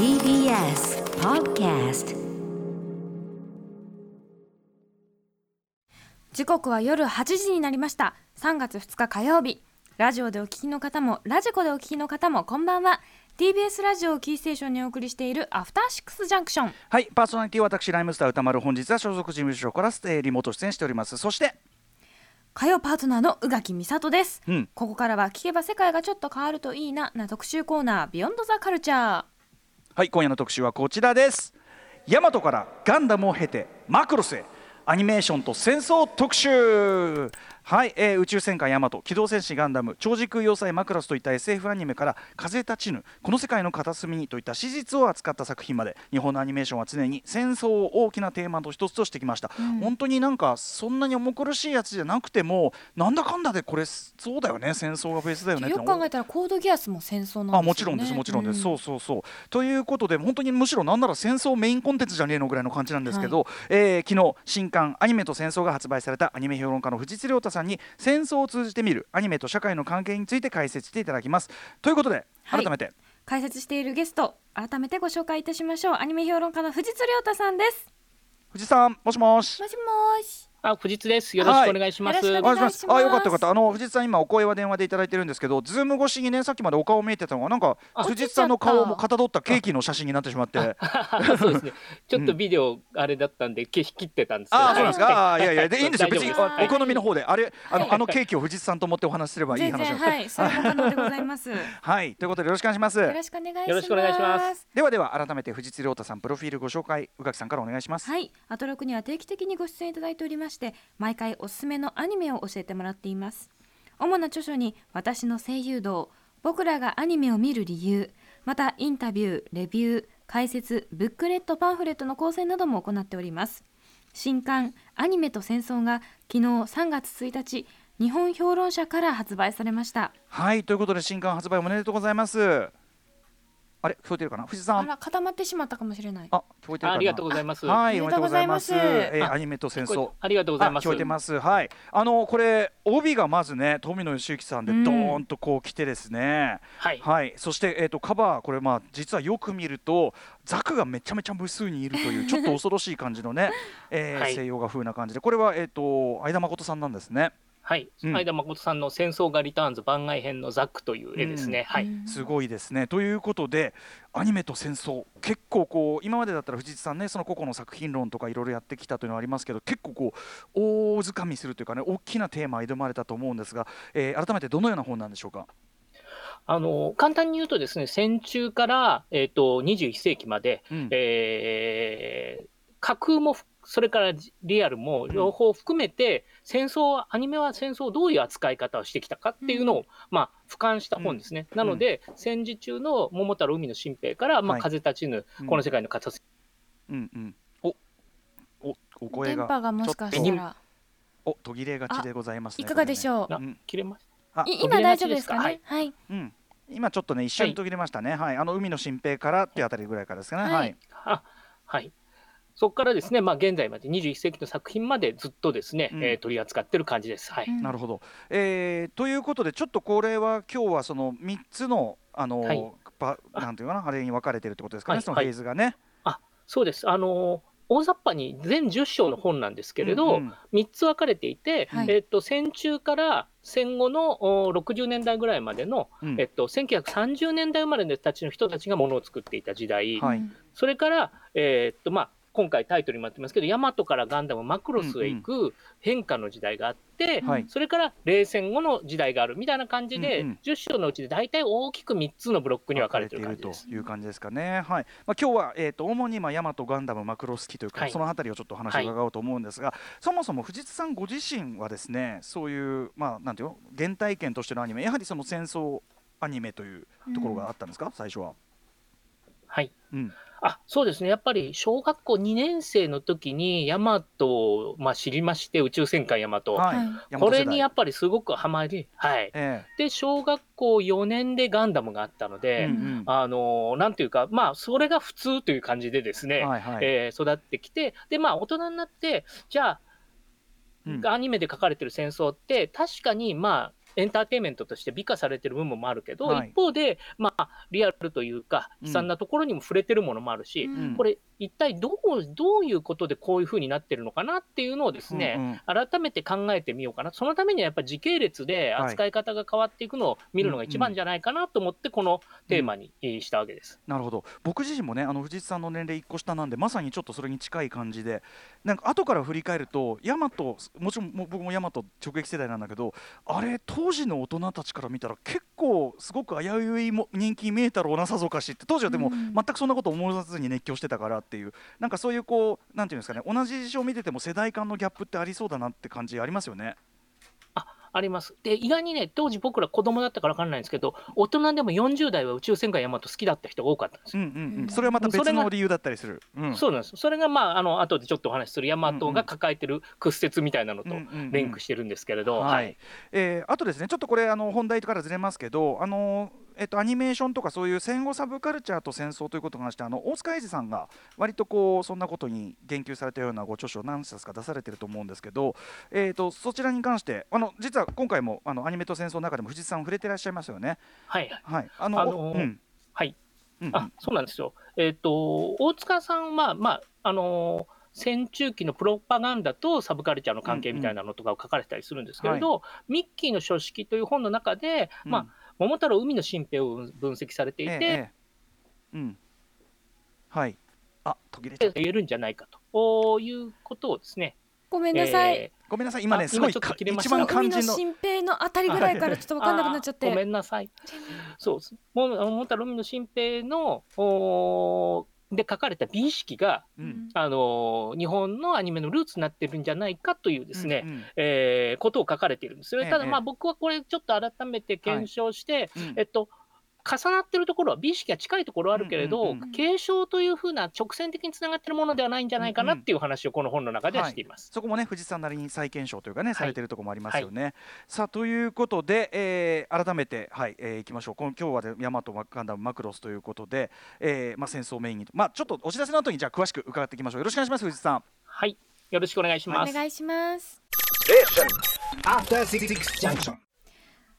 TBS Podcast。時刻は夜8時になりました。3月2日火曜日、ラジオでお聞きの方もラジコでお聞きの方もこんばんは。 TBS ラジオをキーステーションにお送りしているアフターシックスジャンクション。はい、パーソナリティは私ライムスター歌丸、本日は所属事務所からリモート出演しております。そして火曜パートナーの宇垣美里です、ここからは聞けば世界がちょっと変わるといいなな特集コーナー、ビヨンドザカルチャー。はい、今夜の特集はこちらです。ヤマトからガンダムを経てマクロスへ、アニメーションと戦争特集。はい、宇宙戦艦ヤマト、機動戦士ガンダム、超時空要塞マクロスといった SF アニメから、風立ちぬ、この世界の片隅にといった史実を扱った作品まで、日本のアニメーションは常に戦争を大きなテーマの一つとしてきました、本当になんかそんなに重苦しいやつじゃなくても、なんだかんだでこれそうだよね、戦争がベースだよねってよく考えたらコードギアスも戦争なんですよね。あ、もちろんです、もちろんです、そうそうそう。ということで本当にむしろなんなら戦争メインコンテンツじゃねえのぐらいの感じなんですけど、昨日新刊アニメと戦争が発売されたアニメ評論家の藤津亮太さんに戦争を通じて見るアニメと社会の関係について解説していただきますということで、改めて、はい、解説しているゲスト改めてご紹介いたしましょう。アニメ評論家の藤津亮太さんです。藤さん、もしもし。もしもし。あ、藤津です。よろしくお願いします。よかったよかった。藤津さん、今お声は電話でいただいてるんですけど、ズーム越しにね、さっきまでお顔見えてたのが、なんか藤津さんの顔もかたどったケーキの写真になってしまって。そうですね、ちょっとビデオあれだったんで消し切ってたんですけど、そうなんですか。いやいや、でいいんですよ、別にお好みの方で。あれ、あのケーキを藤津さんと持ってお話しすればいい話なんです。はい、それも可能でございます。はい、ということでよろしくお願いします。よろしくお願いします。よろしくお願いします。ではでは、改めて藤津亮太さん、プロフィールご紹介、宇垣さんからお願いします。はい、アトロクには定期的にご出演いただいております。毎回おすすめのアニメを教えてもらっています。主な著書に私の声優道、僕らがアニメを見る理由、またインタビュー、レビュー、解説、ブックレット、パンフレットの構成なども行っております。新刊アニメと戦争が昨日3月1日日本評論社から発売されました。はい、ということで新刊発売おめでとうございます。あれ、聞こえてるかな、藤さん。あら、固まってしまったかもしれない。あ、聞こえてるかな。ありがとうございます。はい、おめでとうございます。アニメと戦争。ありがとうございます。聞こえてます。はい。これ帯がまずね、富野由悠季さんでドーンとこう来てですね。はい。はい。そしてカバー、これまあ実はよく見るとザクがめちゃめちゃ無数にいるというちょっと恐ろしい感じのね、西洋画風な感じで、これは相田誠さんなんですね。はい、相田誠さんの戦争がリターンズ番外編のザックという絵ですね、はい、すごいですね。ということでアニメと戦争、結構こう今までだったら藤津さんね、その個々の作品論とかいろいろやってきたというのはありますけど、結構こう大掴みするというかね、大きなテーマ挑まれたと思うんですが、改めてどのような本なんでしょうか。簡単に言うとですね、戦中から、21世紀まで、架空もそれからリアルも両方含めて、戦争、アニメは戦争をどういう扱い方をしてきたかっていうのを、まあ、俯瞰した本ですね。なので、戦時中の桃太郎海の新兵から、まあ、風立ちぬ、この世界の片隅。お声が電波がもしかしたら途切れがちでございますね。いかがでしょう。切れました。今大丈夫ですかね。はい。今ちょっとね、一瞬途切れましたね。はい。海の新兵からってあたりぐらいからですかね。はい。はい。そこからですね、まあ、現在まで21世紀の作品までずっとですね、取り扱ってる感じです、はい、なるほど、ということでちょっとこれは今日はその3つのなんていうかな、あれに分かれてるってことですかね、はい、そのフェーズがね、はい、あ、そうです。大雑把に全10章の本なんですけれど、3つ分かれていて、戦中から戦後の60年代ぐらいまでの、1930年代生まれたちの人たちがものを作っていた時代、それからまあ今回タイトルにもあってますけど、ヤマトからガンダムマクロスへ行く変化の時代があって、それから冷戦後の時代があるみたいな感じで、10章のうちで大体大きく3つのブロックに分かれている感じです。という感じですかね。はい。まあ、今日は、主にヤマト、ガンダム、マクロス期というか、そのあたりをちょっとお話を伺おうと思うんですが、そもそも藤津さんご自身はですね、そういう、まあ、なんていうの、原体験としてのアニメ、やはりその戦争アニメというところがあったんですか、最初は。はい、あ、そうですね、やっぱり小学校2年生の時にヤマトを、まあ、知りまして、宇宙戦艦ヤマト、これにやっぱりすごくハマり、で小学校4年でガンダムがあったので、なんていうか、まあ、それが普通という感じでですね、育ってきて、で、まあ、大人になって、じゃあ、アニメで書かれてる戦争って確かにまあエンターテインメントとして美化されてる部分もあるけど、はい、一方で、まあ、リアルというか悲惨なところにも触れてるものもあるし、うん、これ一体どういうことでこういう風になってるのかなっていうのをですね、うんうん、改めて考えてみようかな。そのためにはやっぱり時系列で扱い方が変わっていくのを見るのが一番じゃないかなと思ってこのテーマにしたわけです、うんうん、なるほど。僕自身もね藤井さんの年齢1個下なんでまさにちょっとそれに近い感じで、なんか後から振り返ると大和、もちろん僕も大和直撃世代なんだけど、あれ当時の大人たちから見たら結構すごく危ういも人気見えたろうなさぞかしって、当時はでも全くそんなこと思わずに熱狂してたからっていう、なんかそういうこうなんていうんですかね、同じ事象を見てても世代間のギャップってありそうだなって感じありますよね。あります。で意外にね当時僕ら子供だったから分かんないんですけど、大人でも40代は宇宙戦艦ヤマト好きだった人が多かったんですよ、うんうんうん、それはまた別の理由だったりする、うん、そうなんです。それがまあ後でちょっとお話しするヤマトが抱えてる屈折みたいなのとリンクしてるんですけれど、あとですねちょっとこれ本題からずれますけどアニメーションとかそういう戦後サブカルチャーと戦争ということに関して大塚英二さんが割とこうそんなことに言及されたようなご著書を何冊か出されてると思うんですけど、そちらに関して実は今回もアニメと戦争の中でも藤井さん触れてらっしゃいますよね。はいはい、はい、あ、そうなんですよ。大塚さんは戦中期のプロパガンダとサブカルチャーの関係みたいなのとかを書かれてたりするんですけれど、うんうんはい、ミッキーの書式という本の中で、桃太郎海の新兵を分析されていて、はい、あ、途切れちゃった。言えるんじゃないかということをですね。ごめんなさい、ごめんなさい、今ねすごい一番肝心の海の新兵のあたりぐらいからちょっと分かんなくなっちゃってごめんなさい。そうです。桃太郎海の新兵ので書かれた美意識が、日本のアニメのルーツになってるんじゃないかというですね、ことを書かれているんですよ。ただ僕はこれちょっと改めて検証して、重なってるところは美意識が近いところはあるけれど、継承というふうな直線的につながってるものではないんじゃないかなっていう話をこの本の中ではしています、そこもね藤井さんなりに再検証というかね、されてるところもありますよね、さあということで、改めていきましょう。今日はヤマトガンダムマクロスということで、戦争メインに、ちょっとお知らせの後にじゃあ詳しく伺っていきましょう。よろしくお願いします藤井さん。はい、よろしくお願いします。お願いします。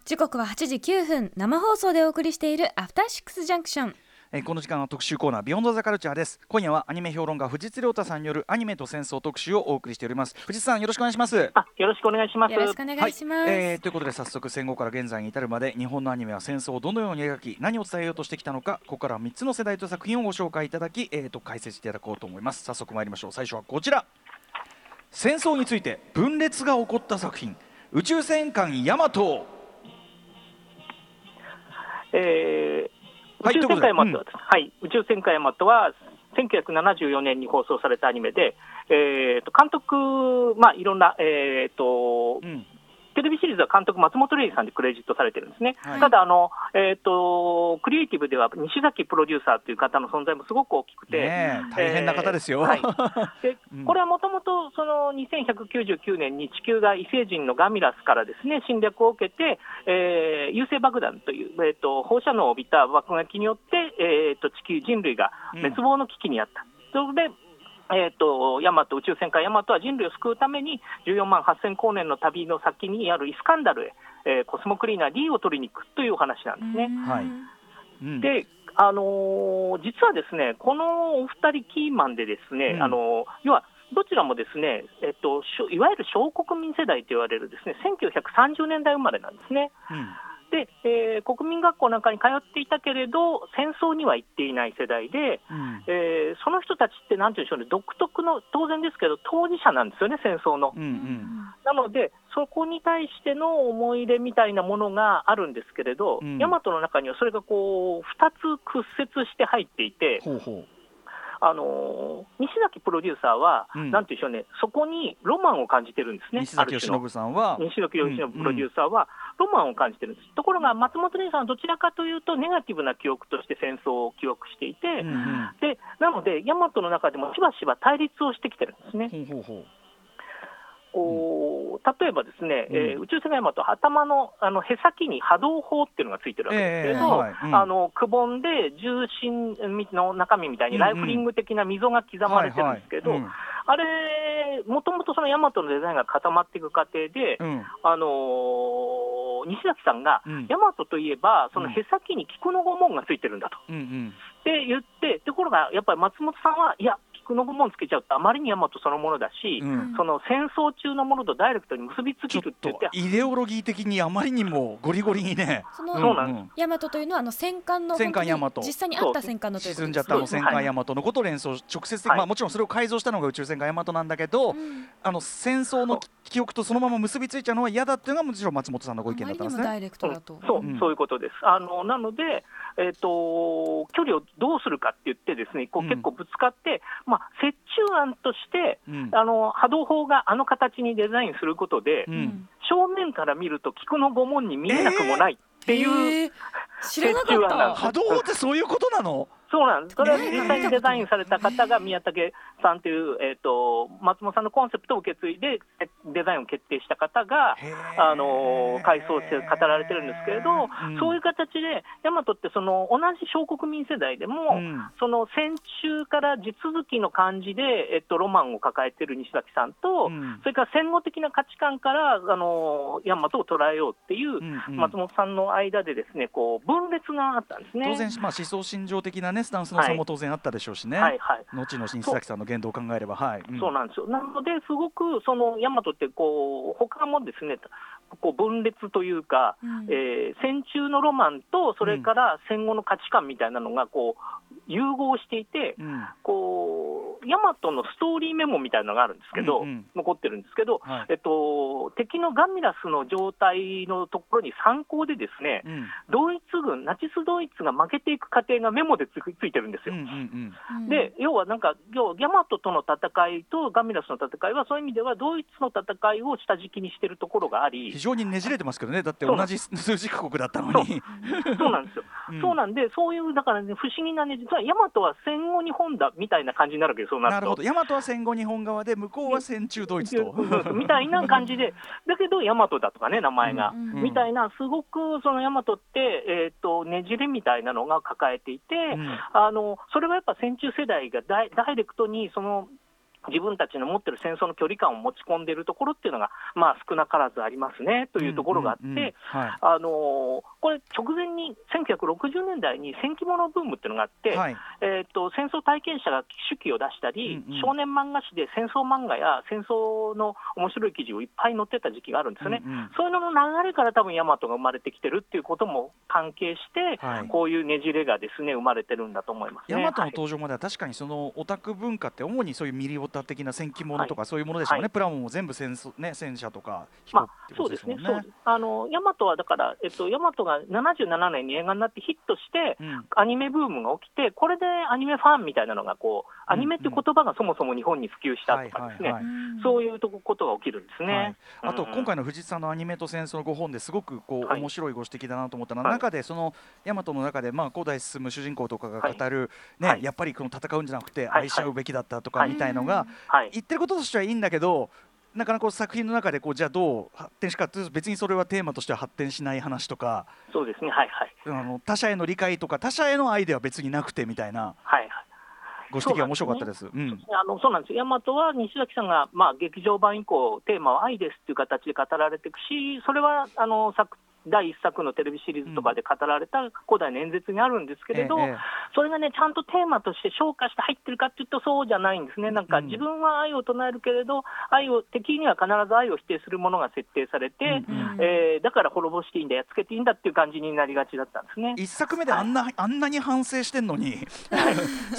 時刻は8時9分、生放送でお送りしているアフターシックスジャンクション。この時間は特集コーナービヨンドザカルチャーです。今夜はアニメ評論家藤津亮太さんによるアニメと戦争特集をお送りしております。藤津さんよろしくお願いします。よろしくお願いします。よろしくお願いします、ということで早速戦後から現在に至るまで日本のアニメは戦争をどのように描き何を伝えようとしてきたのか、ここから3つの世代と作品をご紹介いただき、解説していただこうと思います。早速参りましょう。最初はこちら、戦争について分裂が起こった作品、宇宙戦艦ヤマト。宇宙戦艦ヤマトは、宇宙戦艦ヤマトは1974年に放送されたアニメで、監督、いろんな、テレビシリーズは監督松本零士さんでクレジットされてるんですね、ただクリエイティブでは西崎プロデューサーという方の存在もすごく大きくて、大変な方ですよ、でこれはもともと2199年に地球が異星人のガミラスからですね侵略を受けて、有生爆弾という、放射能を帯びた爆撃によって、地球人類が滅亡の危機にあった、それでヤマト、宇宙戦艦ヤマトは人類を救うために14万8000光年の旅の先にあるイスカンダルへ、コスモクリーナー D を取りに行くというお話なんですね。で、実はですねこのお二人キーマンでですね、要はどちらもですね、いわゆる小国民世代と言われるですね1930年代生まれなんですね、で国民学校なんかに通っていたけれど戦争には行っていない世代で、その人たちってなんて言うんでしょうね、独特の当然ですけど当事者なんですよね戦争の、なのでそこに対しての思い入れみたいなものがあるんですけれど、ヤマトの中にはそれがこう2つ屈折して入っていて、西崎プロデューサーは、なんて言うんでしょうね、そこにロマンを感じてるんですね。西崎義信さんは、西崎義信プロデューサーはロマンを感じてるんです、ところが松本零士さんはどちらかというとネガティブな記憶として戦争を記憶していて、でなのでヤマトの中でもしばしば対立をしてきてるんですね。例えばですね、宇宙戦艦ヤマトは頭の、へさきに波動砲っていうのがついてるわけですけれど、くぼんで重心の中身みたいにライフリング的な溝が刻まれてるんですけど、あれもともとそのヤマトのデザインが固まっていく過程で、西崎さんが、大和といえばそのへさきに菊の御紋がついてるんだと、うんうん、って言って、ところがやっぱり松本さんは、いや菊の御紋つけちゃうとあまりに大和そのものだし、うん、その戦争中のものとダイレクトに結びつけるって言って、イデオロギー的にあまりにもゴリゴリにね、その大和というのはあの戦艦の本当に実際にあった戦艦のということですね、沈んじゃったの戦艦大和のことを連想、直接的、はい、まあ、もちろんそれを改造したのが宇宙戦艦大和なんだけど、うん、あの戦争の記憶とそのまま結びついちゃうのは嫌だっていうのがもちろん松本さんのご意見だったんですね。あまりにもダイレクトだと、うん、そういうことです。あのなので、距離をどうするかって言ってですね、こう結構ぶつかって、まあ、折衷案として、あの波動砲があの形にデザインすることで、正面から見ると菊の御紋に見えなくもないっていう、知らなかった。波動砲ってそういうことなの？そうなんです。それは実際にデザインされた方が宮武さんという、松本さんのコンセプトを受け継いでデザインを決定した方が、回想して語られてるんですけれど、うん、そういう形で大和ってその同じ小国民世代でも、その戦中から地続きの感じで、ロマンを抱えてる西崎さんと、それから戦後的な価値観から、大和を捉えようっていう松本さんの間でですね、こう分裂があったんですね。当然、まあ、思想心情的なねスタンスの差も当然あったでしょうしね、はいはいはい、後の西崎さんの言動を考えれば、はい、そうなんですよ。なのですごくその大和ってこう他もですね、こう分裂というか、戦中のロマンとそれから戦後の価値観みたいなのがこう融合していて、こう大和のストーリーメモみたいなのがあるんですけど、残ってるんですけど、はい、敵のガミラスの状態のところに参考でですね、ドイツ軍ナチスドイツが負けていく過程がメモでついてるんですよ。で、要はなんか大和との戦いとガミラスの戦いはそういう意味ではドイツの戦いを下敷きにしてるところがあり、非常にねじれてますけどね。だって同じ数字国だったのにそうなんですよ、そうなんで、そういうだから、ね、不思議なねじれ、大和は戦後日本だみたいな感じになるわけです。そうなると、大和は戦後日本側で向こうは戦中ドイツとみたいな感じで、だけど大和だとかね、名前が、みたいな、すごくその大和って、ねじれみたいなのが抱えていて、それはやっぱ戦中世代がダイレクトにその自分たちの持ってる戦争の距離感を持ち込んでいるところっていうのが、まあ、少なからずありますねというところがあって、これ直前に1960年代に戦記物ブームっていうのがあって、はい、戦争体験者が手記を出したり、少年漫画誌で戦争漫画や戦争の面白い記事をいっぱい載ってた時期があるんですね、そういうのの流れから多分大和が生まれてきてるっていうことも関係して、こういうねじれがですね生まれてるんだと思いますね。大和の登場までは確かにそのオタク文化って主にそういうミリオタ的な戦記物とかそういうものでしょうね、プラモも全部ね、戦車とか飛行機ってことですもんね。大和はだから、大和が77年に映画になってヒットして、アニメブームが起きて、これでアニメファンみたいなのがこうアニメって言葉がそもそも日本に普及したとかですね、そういうことが起きるんですね、あと今回の藤井さんのアニメと戦争の5本ですごくこう、面白いご指摘だなと思ったのは、中でその大和の中で、まあ、古代進む主人公とかが語る、やっぱりこの戦うんじゃなくて愛し合うべきだったとかみたいのが、言ってることとしてはいいんだけど、なかなか作品の中でこうじゃあどう発展しかっていうと、別にそれはテーマとしては発展しない話とか、そうですね、はいはい、他者への理解とか他者への愛では別になくてみたいな、はいはい、ご指摘が面白かったです。そうなんです。大和は西崎さんが、まあ、劇場版以降テーマは愛ですという形で語られていくし、それは第1作のテレビシリーズとかで語られた古代の演説にあるんですけれど、それがねちゃんとテーマとして昇華して入ってるかっていうとそうじゃないんですね。なんか自分は愛を唱えるけれど、愛を敵には必ず愛を否定するものが設定されて、だから滅ぼしていいんだ、やっつけていいんだっていう感じになりがちだったんですね。1作目であんなに反省してんのに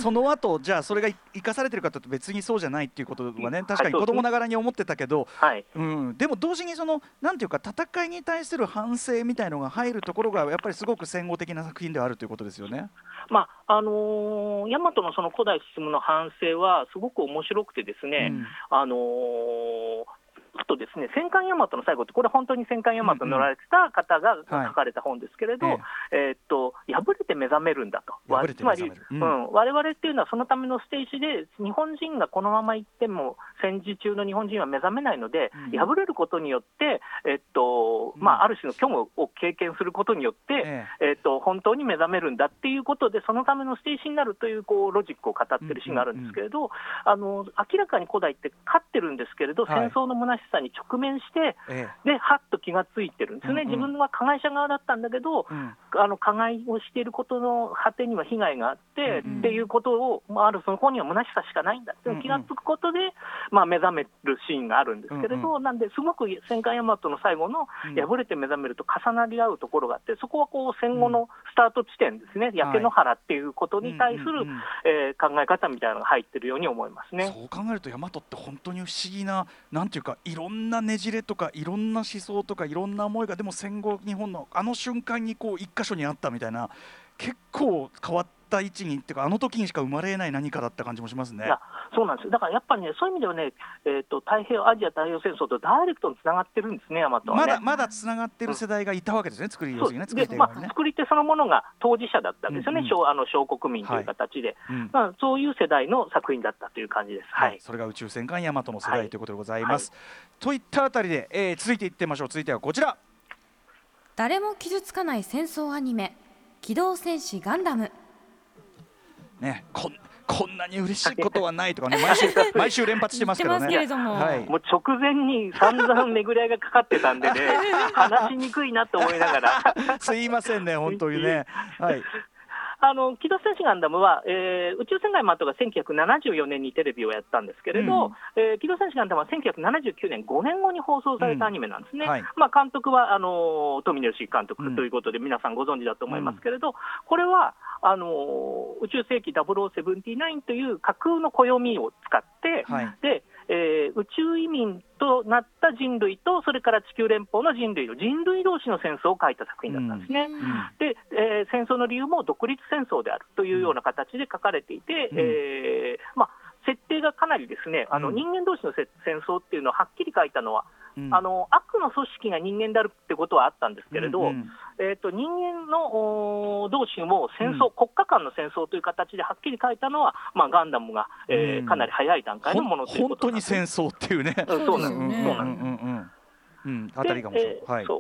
その後じゃあそれが生かされてるかというと別にそうじゃないっていうことはね、確かに子供ながらに思ってたけど、でも同時にそのなんていうか戦いに対する反省みたいのが入るところがやっぱりすごく戦後的な作品ではあるということですよね。まあ大和のその古代進むの反省はすごく面白くてですね、あとですね、戦艦大和の最後って、これ本当に戦艦大和に乗られてた方が書かれた本ですけれど、破れて目覚めるんだと、つまり、我々っていうのはそのための捨て石で、日本人がこのまま行っても戦時中の日本人は目覚めないので、破れることによって、ある種の虚無を経験することによって、本当に目覚めるんだっていうことで、そのための捨て石になるという、こうロジックを語ってるシーンがあるんですけれど、明らかに古代って勝ってるんですけれど、戦争の虚ししさに直面して、ではっと気がついてるんですね、うんうん、自分は加害者側だったんだけど、うん、加害をしていることの果てには被害があって、うんうん、っていうことを、まあ、あるその子には虚しさしかないんだって気がつくことで、うんうん、まあ、目覚めるシーンがあるんですけれど、うんうん、なんですごく戦艦大和の最後の破れて目覚めると重なり合うところがあって、そこはこう戦後のスタート地点ですね、うん、焼け野原っていうことに対する、はい、考え方みたいなのが入ってるように思いますね。そう考えると大和って本当に不思議な、なんていうか、いろんなねじれとかいろんな思想とかいろんな思いが、でも戦後日本のあの瞬間にこう一箇所にあったみたいな、結構変わった位置にっていうか、あの時にしか生まれない何かだった感じもしますね。そうなんです。だからやっぱりね、そういう意味ではね、アジア太平洋戦争とダイレクトにつながってるんですね、大和はね。まだつながってる世代がいたわけですね、作り手ね。作り手そのものが当事者だったんですよね、うんうん、小国民という形で、はい、まあ、そういう世代の作品だったという感じです、はいはい、それが宇宙戦艦大和の世代ということでございます、はいはい、といったあたりで、続いていってみましょう。続いてはこちら、誰も傷つかない戦争アニメ、機動戦士ガンダムね。こんなに嬉しいことはないとかね、毎週連発してますけどね。はい、もう直前に散々巡り合いがかかってたんでね、話しにくいなと思いながら。すいませんね、本当にね。はい。機動戦士ガンダムは、宇宙戦艦マットが1974年にテレビをやったんですけれど、うん機動戦士ガンダムは1979年5年後に放送されたアニメなんですね、うんはいまあ、監督は富野由悠季監督ということで、うん、皆さんご存知だと思いますけれど、うん、これは宇宙世紀0079という架空の暦を使って、はいで宇宙移民となった人類と、それから地球連邦の人類同士の戦争を書いた作品だったんですね、うんうんで戦争の理由も独立戦争であるというような形で書かれていて、うんまあ、設定がかなりですね人間同士の戦争っていうのをはっきり書いたのは、うん、悪の組織が人間であるってことはあったんですけれど、うんうん人間の同士も戦争、うん、国家間の戦争という形ではっきり書いたのは、まあ、ガンダムが、かなり早い段階のものということなんです。本当に戦争っていうね、そうなんです、そうなんです。あたりかもしれない、はいで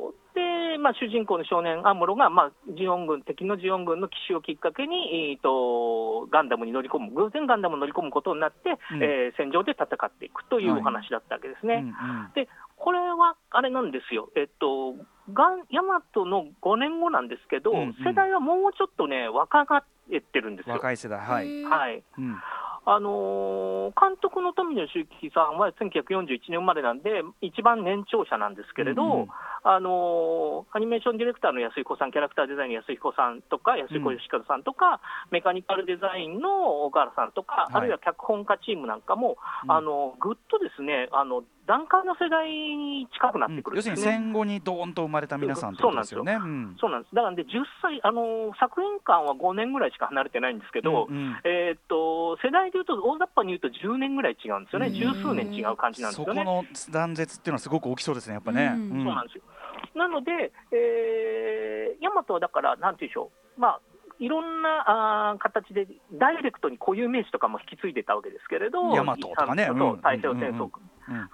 まあ、主人公の少年アムロが、まあ、敵のジオン軍の奇襲をきっかけに、ガンダムに乗り込む、偶然ガンダムに乗り込むことになって、うん戦場で戦っていくというお話だったわけですね、はいうんうん、でこれはあれなんですよ、ヤマトの5年後なんですけど、うんうん、世代はもうちょっとね若返ってるんですよ。若い世代、はい、はいうん監督の富野由悠季さんは1941年生まれなんで一番年長者なんですけれど、うんうんアニメーションディレクターの安彦さん、キャラクターデザインの安彦さんとか安彦義和さんとか、うん、メカニカルデザインの小原さんとか、はい、あるいは脚本家チームなんかも、うん、ぐっとですね段階の世代に近くなってくるんですね、うん、要するに戦後にドーンと生まれた皆さんってことですよね。そうなんです。だからで10歳作品間は5年ぐらいしか離れてないんですけど、うんうん世代でいうと大雑把に言うと10年ぐらい違うんですよね。十数年違う感じなんですよね。そこの断絶っていうのはすごく大きそうですね、やっぱね、うんうん、そうなんですよ。なので、ヤマトはだからなんていうでしょう、まあいろんな形でダイレクトに固有名詞とかも引き継いでたわけですけれど、ヤマトとかね、太平洋戦争、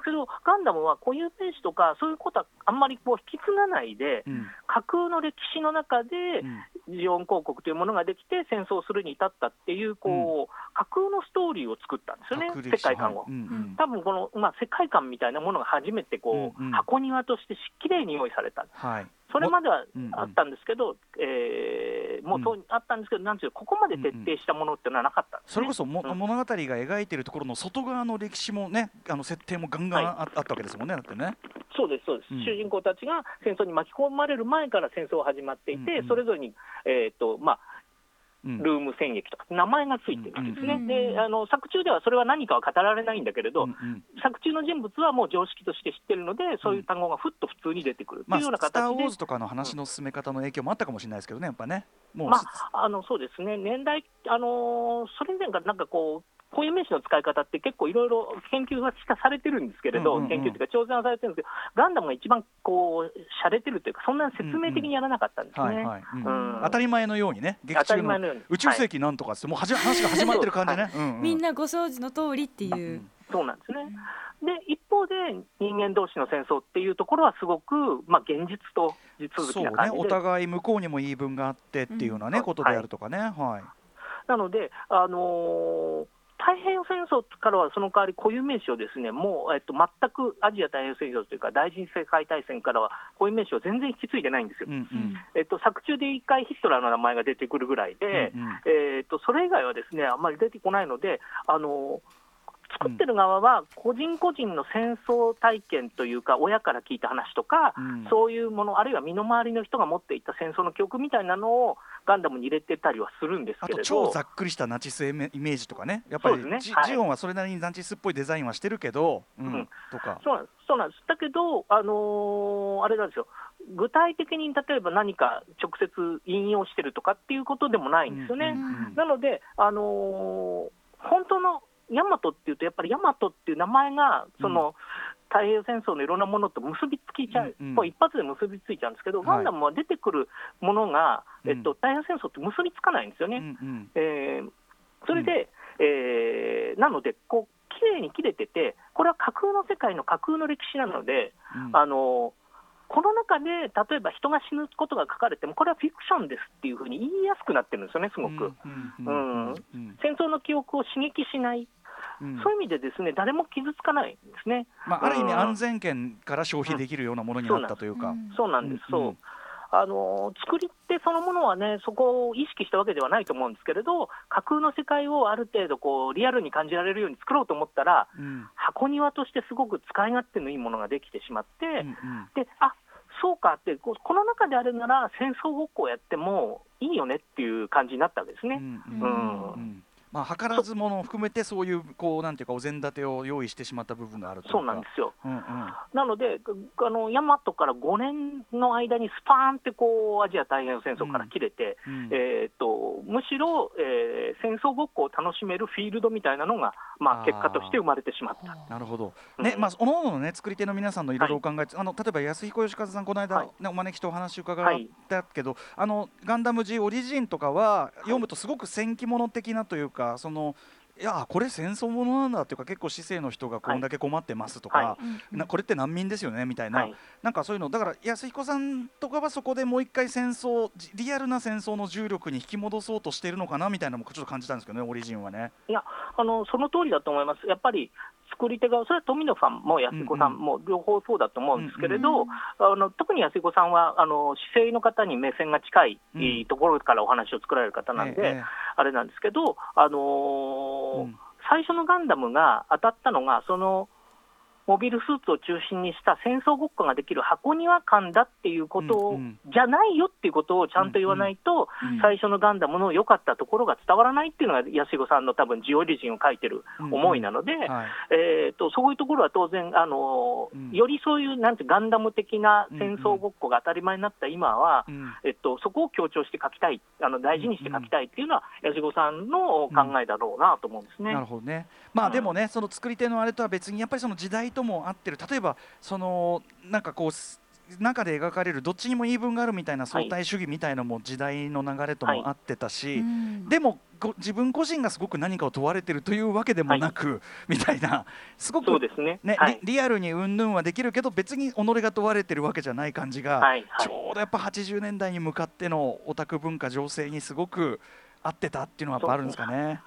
それをガンダムは固有名詞とかそういうことはあんまりこう引き継がないで、うん、架空の歴史の中で、うん、ジオン公国というものができて戦争するに至ったっていう、こう、うん、架空のストーリーを作ったんですよね、世界観を、はいうんうん、多分この、まあ、世界観みたいなものが初めてこう、うんうん、箱庭としてきれいに用意された、はい、それまではあったんですけど、なんていうここまで徹底したものっていうのはなかったんですね。それこそ物語が描いているところの外側の歴史もね、設定もガンガンあったわけですもんね、だってね。そうです、そうです、うん、主人公たちが戦争に巻き込まれる前から戦争が始まっていて、うんうん、それぞれに、まあルーム戦役とか名前がついてるわけですね、うんうんうん、で作中ではそれは何かは語られないんだけれど、うんうん、作中の人物はもう常識として知ってるので、そういう単語がふっと普通に出てくるっていうような形で、まあ、スターウォーズとかの話の進め方の影響もあったかもしれないですけどね、やっぱね、もう、まあ、そうですね、年代それ以前からなんかこういう名詞の使い方って結構いろいろ研究がされてるんですけれど、うんうんうん、研究というか挑戦はされてるんですけど、ガンダムが一番こう洒落てるというか、そんな説明的にやらなかったんですね。当たり前のようにね、劇中の宇宙世紀なんとかって、はい、もう話が始まってる感じね、はいうんうん、みんなご承知の通りっていう、そうなんですね。で一方で人間同士の戦争っていうところはすごく、まあ、現実と地続きな感じで、そうね、お互い向こうにも言い分があってっていうようなね、うん、ことであるとかね、はい、なので太平洋戦争からはその代わり固有名詞をですね、もう、全くアジア太平洋戦争というか第二次世界大戦からは固有名詞を全然引き継いでないんですよ、うんうん作中で1回ヒットラーの名前が出てくるぐらいで、うんうんそれ以外はですねあんまり出てこないので作ってる側は個人個人の戦争体験というか親から聞いた話とか、うん、そういうものあるいは身の回りの人が持っていた戦争の記憶みたいなのをガンダムに入れてたりはするんですけれどあと超ざっくりしたナチスイメージとかねやっぱり、ねはい、ジオンはそれなりにナチスっぽいデザインはしてるけど、うんうん、とかそうなんですだけど、あれなんですよ具体的に例えば何か直接引用してるとかっていうことでもないんですよね、うんうんうん、なので、本当のヤマトっていうとやっぱりヤマトっていう名前がその太平洋戦争のいろんなものと結びつきちゃう、うんうん、一発で結びついちゃうんですけど、はい、ガンダムは出てくるものが、太平洋戦争って結びつかないんですよね、うんうんそれで、なのでこう綺麗に切れててこれは架空の世界の架空の歴史なので、うん、この中で例えば人が死ぬことが書かれてもこれはフィクションですっていうふうに言いやすくなってるんですよねすごく、うんうんうんうん、戦争の記憶を刺激しないうん、そういう意味でですね誰も傷つかないんですね、まあ、ある意味安全圏から消費できるようなものになったというか、うん、そうなんです、うん、そう作り手そのものはねそこを意識したわけではないと思うんですけれど架空の世界をある程度こうリアルに感じられるように作ろうと思ったら、うん、箱庭としてすごく使い勝手のいいものができてしまって、うんうん、であそうかってこの中であるなら戦争ごっこをやってもいいよねっていう感じになったわけですね、うんうんうんまあ、計らずものを含めてそういうこうなんていうかお膳立てを用意してしまった部分があるというかそうなんですよ、うんうん、なのでヤマトから5年の間にスパーンってこうアジア太平洋戦争から切れて、うんむしろ、戦争ごっこを楽しめるフィールドみたいなのが、まあ、結果として生まれてしまったなるほど、ねうんまあ、おのおの、ね、作り手の皆さんのいろいろお考え、はい、例えば安彦義和さんこの間、はいね、お招きとお話を伺ったけど、はい、ガンダム G オリジンとかは読むとすごく戦記物的なというかそのいやこれ戦争ものなんだというか結構市政の人がこんだけ困ってますとか、はい、これって難民ですよねみたいな、はい、なんかそういうのだから安彦さんとかはそこでもう一回戦争リアルな戦争の重力に引き戻そうとしているのかなみたいなのもちょっと感じたんですけどねオリジンはねいやその通りだと思いますやっぱり作り手がそれは富野さんも安彦さんも両方そうだと思うんですけれど、うんうん、特に安彦さんは市政の方に目線が近い、うん、ところからお話を作られる方なんで、あれなんですけど、うん、最初のガンダムが当たったのがそのモビルスーツを中心にした戦争ごっこができる箱庭感だっていうことを、うんうん、じゃないよっていうことをちゃんと言わないと、うんうん、最初のガンダムの良かったところが伝わらないっていうのが安彦さんの多分ジオリジンを書いてる思いなので、うんうんはいそういうところは当然よりそういうなんてガンダム的な戦争ごっこが当たり前になった今は、うんうんそこを強調して書きたい大事にして書きたいっていうのは安彦さんのお考えだろうなと思うんですね、うん、なるほどね、まあうん、でもねその作り手のあれとは別にやっぱりその時代とも合ってる例えばそのなんかこう中で描かれるどっちにも言い分があるみたいな相対主義みたいなのも時代の流れとも合ってたし、はいはい、でも自分個人がすごく何かを問われてるというわけでもなく、はい、みたいなすごく、ねそうですねはい、リアルにうんぬんはできるけど別に己が問われてるわけじゃない感じが、はいはい、ちょうどやっぱ80年代に向かってのオタク文化情勢にすごく合ってたっていうのはやっぱあるんですかね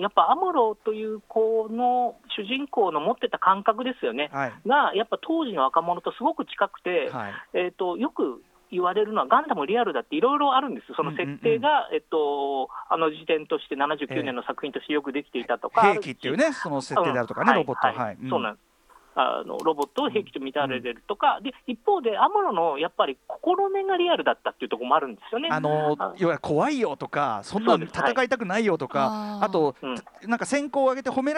やっぱアムロという子の主人公の持ってた感覚ですよね、はい、がやっぱ当時の若者とすごく近くて、はいよく言われるのはガンダムリアルだっていろいろあるんですよその設定が、うんうんうんあの時点として79年の作品としてよくできていたとか、兵器っていうねその設定であるとかね、うん、ロボット、はいはいうん、そうなんですロボットを兵器と見たられるとか、うん、で一方でアムロのやっぱり心根がリアルだったっていうところもあるんですよねいわゆる怖いよとかそんな戦いたくないよとか、はい、あと、うん、なんか先行を上げて大人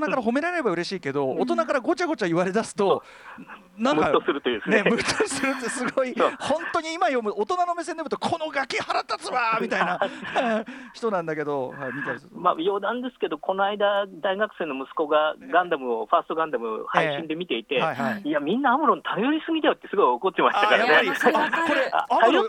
から褒められれば嬉しいけど、うん、大人からごちゃごちゃ言われ出すと、うん、なんかムッとするというですねムッとするってすごい本当に今読む大人の目線で読むとこのガキ腹立つわみたいな人なんだけど、はい見たりするまあ、余談ですけどこの間大学生の息子がガンダムをファーストガンダムを配信で見ていて、はいはい、いやみんなアムロに頼りすぎだよってすごい怒ってましたからね頼っ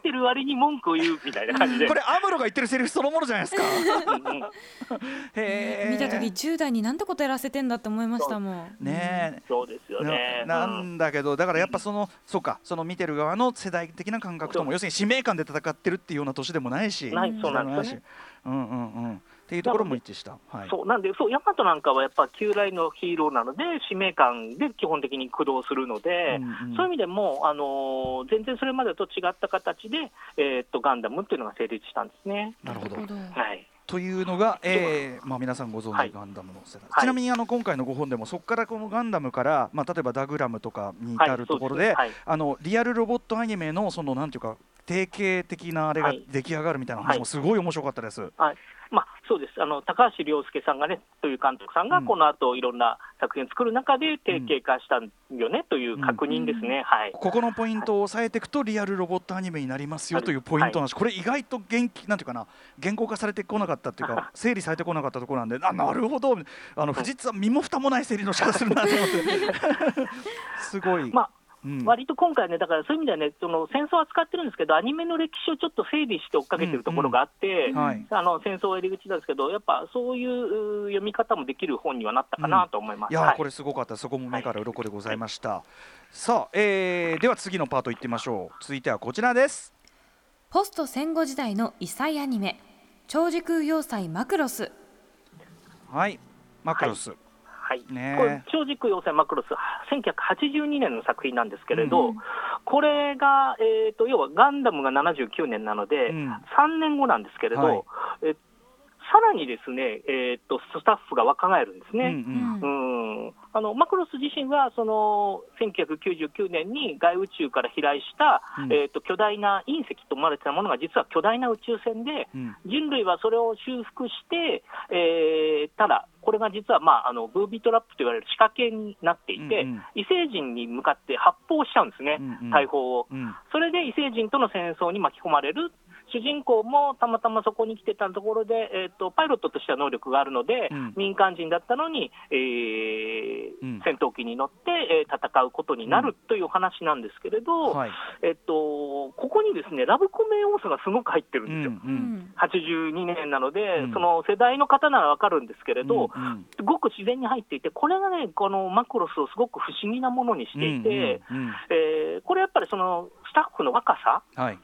てる割に文句を言うみたいな感じでこれアムロが言ってるセリフそのものじゃないですかへ見た時10代になんてことやらせてんだって思いましたもんねえ、そうですよねなんだけどだからやっぱそのそうかその見てる側の世代的な感覚とも要するに使命感で戦ってるっていうような年でもないしないそうなんですねうんうんうん、っていうところも一致した、はい、そうなんでそうヤマトなんかはやっぱ旧来のヒーローなので使命感で基本的に駆動するので、うんうん、そういう意味でも、全然それまでと違った形で、ガンダムっていうのが成立したんですね。なるほど、はいというのが、まあ、皆さんご存知、はい、ガンダムの世代、はい、ちなみに今回のご本でもそこからこのガンダムから、まあ、例えばダグラムとかに至るところで、はい、リアルロボットアニメのそのなんていうか定型的なあれが出来上がるみたいな話もすごい面白かったです、はいはいまあ、そうです高橋涼介さんがねという監督さんがこの後いろんな作品作る中で定型化したよねという確認ですね、うんうんはい、ここのポイントを押さえていくとリアルロボットアニメになりますよというポイントなんです、はい、これ意外となんていうかな言語化されてこなかったというか整理されてこなかったところなんでなるほど富士通は身も蓋もない整理の仕方するなと思ってすごい、まあうん、割と今回ねだからそういう意味ではねその戦争は使ってるんですけどアニメの歴史をちょっと整理して追っかけてるところがあって、うんうんはい、戦争は入り口なんですけどやっぱそういう読み方もできる本にはなったかなと思います、うん、いや、はい、これすごかったそこも目から鱗でございました、はいはい、さあ、では次のパートいってみましょう。続いてはこちらです。ポスト戦後時代の異彩アニメ超時空要塞マクロス。はいマクロス、はいはいね、これ超時空要塞マクロス1982年の作品なんですけれど、うん、これが、要はガンダムが79年なので、うん、3年後なんですけれど、はいさらにですね、スタッフが若返るんですね、うんうん、マクロス自身はその1999年に外宇宙から飛来した、うん巨大な隕石と思われてたものが実は巨大な宇宙船で、うん、人類はそれを修復して、ただこれが実は、まあ、ブービートラップと言われる仕掛けになっていて、うんうん、異星人に向かって発砲しちゃうんですね、うんうん、大砲を、うん、それで異星人との戦争に巻き込まれる。主人公もたまたまそこに来てたところで、パイロットとしては能力があるので、うん、民間人だったのに、うん、戦闘機に乗って、戦うことになるという話なんですけれど、うんはいここにですねラブコメ要素がすごく入ってるんですよ、うんうん、82年なので、うん、その世代の方ならわかるんですけれど、うんうん、ごく自然に入っていてこれがねこのマクロスをすごく不思議なものにしていて、うんうんうんこれやっぱりそのスタッフの若さ、はい、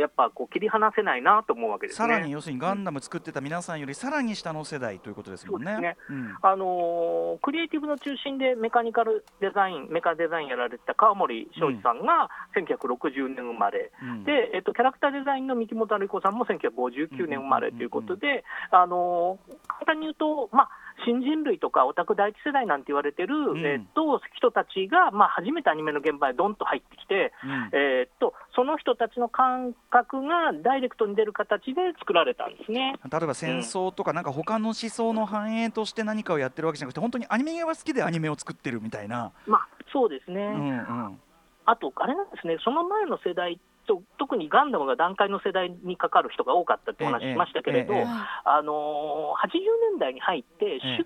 やっぱこう切り離せないなと思うわけですね。さらに要するにガンダム作ってた皆さんよりさらに下の世代ということですもんね。そうですね、うんクリエイティブの中心でメカニカルデザインメカデザインやられた川森翔司さんが1960年生まれ、うん、で、キャラクターデザインの三木本春彦さんも1959年生まれということで、簡単に言うと、まあ新人類とかオタク第一世代なんて言われてる、うん人たちが、まあ、初めてアニメの現場へドンと入ってきて、うんその人たちの感覚がダイレクトに出る形で作られたんですね。例えば戦争とか、うん、なんか他の思想の反映として何かをやってるわけじゃなくて本当にアニメが好きでアニメを作ってるみたいな、まあ、そうですね、うんうん、あとあれなんですねその前の世代特にガンダムが団塊の世代にかかる人が多かったってお話しましたけれど、80年代に入って主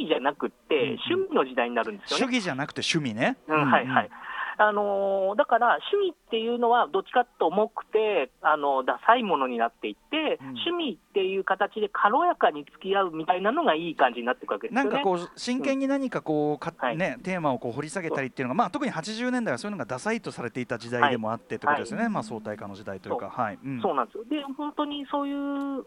義じゃなくって、うんうん、趣味の時代になるんですよね。主義じゃなくて趣味ね、うんうん、はいはいだから趣味っていうのはどっちかって重くてダサいものになっていって、うん、趣味っていう形で軽やかに付き合うみたいなのがいい感じになっていくわけですよね。なんかこう真剣に何かこう、うんねはい、テーマをこう掘り下げたりっていうのが、まあ、特に80年代はそういうのがダサいとされていた時代でもあってということですね、はいまあ、相対化の時代というかそうなんですよ。で本当にそういう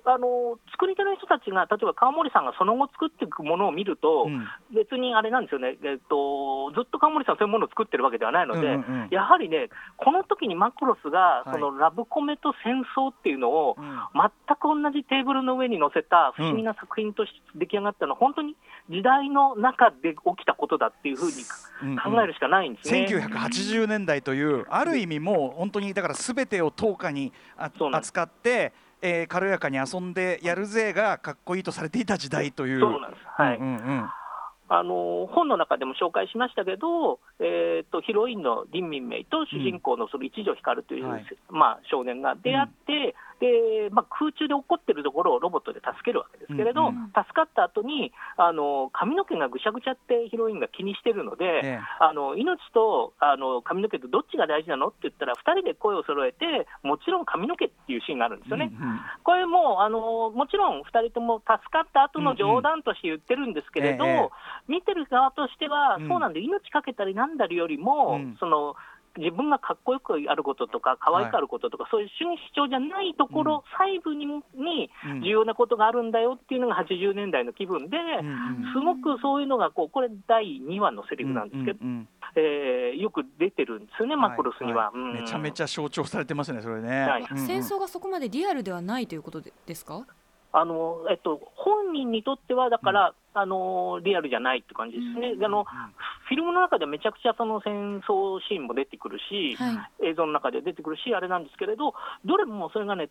作り手の人たちが例えば川森さんがその後作っていくものを見ると、うん、別にあれなんですよね、ずっと川森さんそういうものを作ってるわけではないので、うんうんうん、やはりねこの時にマクロスがそのラブコメと戦争っていうのを全く同じテーブルの上に載せた不思議な作品として出来上がったのは本当に時代の中で起きたことだっていうふうに考えるしかないんですね、うんうん、1980年代というある意味もう本当にだから全てを等価に扱って軽やかに遊んでやるぜがかっこいいとされていた時代という。そうなんです、はいうんうんうん本の中でも紹介しましたけど、ヒロインの林民明と主人公のその一条光という、うんはいまあ、少年が出会って、うんでまあ、空中で起こってるところをロボットで助けるわけですけれど、うんうん、助かった後に髪の毛がぐしゃぐしゃってヒロインが気にしてるので、ね、命と髪の毛とどっちが大事なのって言ったら2人で声を揃えてもちろん髪の毛っていうシーンがあるんですよね、うんうん、これももちろん2人とも助かった後の冗談として言ってるんですけれど、うんうん見てる側としては、うん、そうなんで命かけたりなんだりよりも、うん、その自分がかっこよくあることとか可愛くあることとか、はい、そういう主義主張じゃないところ、細部に重要なことがあるんだよっていうのが80年代の気分で、すごくそういうのがこれ第2話のセリフなんですけど、よく出てるんですよね、マクロスには、はいはいめちゃめちゃ象徴されてますねそれね、はいうんうん、戦争がそこまでリアルではないということですか。本人にとってはだから、リアルじゃないって感じですね、うん、フィルムの中でめちゃくちゃその戦争シーンも出てくるし、はい、映像の中で出てくるしあれなんですけれど、どれもそれがね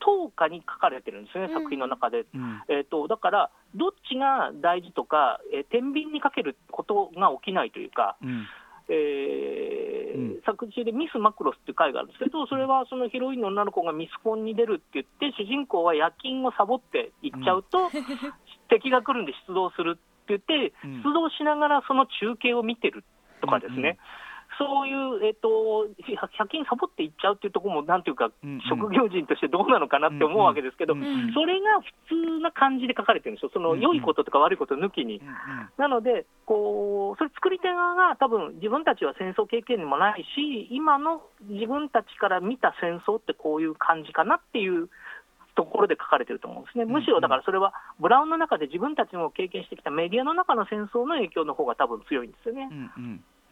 等価に書かれてるんですね、作品の中で、うんだからどっちが大事とか、天秤にかけることが起きないというか、うん作中でミスマクロスっていう回があるんですけど、それはそのヒロインの女の子がミスコンに出るって言って、主人公は夜勤をサボって行っちゃうと、うん、敵が来るんで出動するって言って、うん、出動しながらその中継を見てるとかですね、うんうんそういう、借金サボっていっちゃうっていうところもなんていうか、うんうん、職業人としてどうなのかなって思うわけですけど、うんうん、それが普通な感じで書かれてるんですよ、その良いこととか悪いこと抜きに、うんうん、なのでこうそれ作り手側が多分自分たちは戦争経験にもないし、今の自分たちから見た戦争ってこういう感じかなっていうところで書かれてると思うんですね。むしろだからそれはブラウンの中で自分たちも経験してきたメディアの中の戦争の影響の方が多分強いんですよね、うんうん